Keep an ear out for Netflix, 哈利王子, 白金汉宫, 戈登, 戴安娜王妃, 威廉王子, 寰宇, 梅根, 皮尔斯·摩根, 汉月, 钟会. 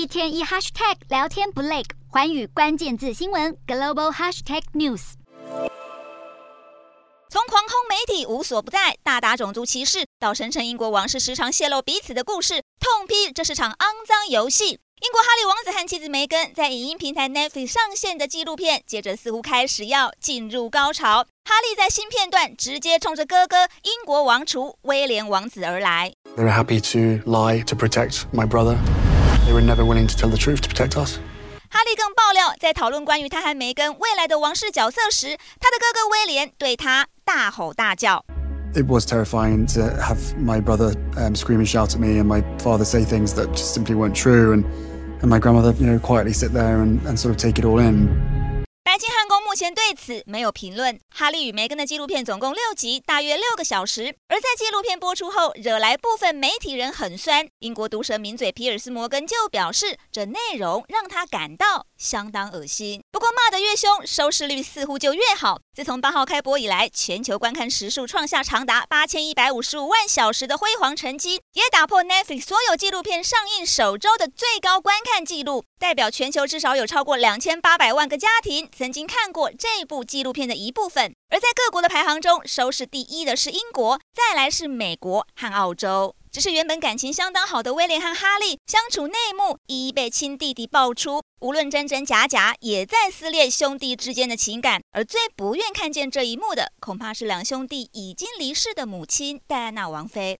一天一 hashtag 聊天不累，寰宇关键字新闻 global hashtag news。 从狂轰媒体无所不在，大打种族歧视，到声称英国王室时常泄露彼此的故事，痛批这是场肮脏游戏。英国哈利王子和妻子梅根在影音平台 Netflix 上线的纪录片，接着似乎开始要进入高潮。哈利在新片段直接冲着哥哥英国王储威廉王子而来。They were happy to lie to protect my brother. They were never willing to tell the truth to protect us. 哈利更爆料，在讨论关于他和梅根未来的王室角色时，他的哥哥威廉对他大吼大叫。It was terrifying to have my brother scream and shout at me, and my father say things that just simply weren't true, and my grandmother, quietly sit there and sort of take it all in. 白金汉宫目前对此没有评论。哈利与梅根的纪录片总共6集，大约6个小时。而在纪录片播出后，惹来部分媒体人很酸。英国毒舌名嘴皮尔斯·摩根就表示，这内容让他感到相当恶心。不过骂得越凶，收视率似乎就越好。自从8号开播以来，全球观看时数创下长达8155万小时的辉煌成绩，也打破 Netflix 所有纪录片上映首周的最高观看纪录，代表全球至少有超过2800万个家庭曾经看过这部纪录片的一部分。而在各国的排行中，收视第1的是英国，再来是美国和澳洲。只是原本感情相当好的威廉和哈利相处内幕一一被亲弟弟爆出，无论真真假假，也在撕裂兄弟之间的情感。而最不愿看见这一幕的，恐怕是2兄弟已经离世的母亲戴安娜王妃。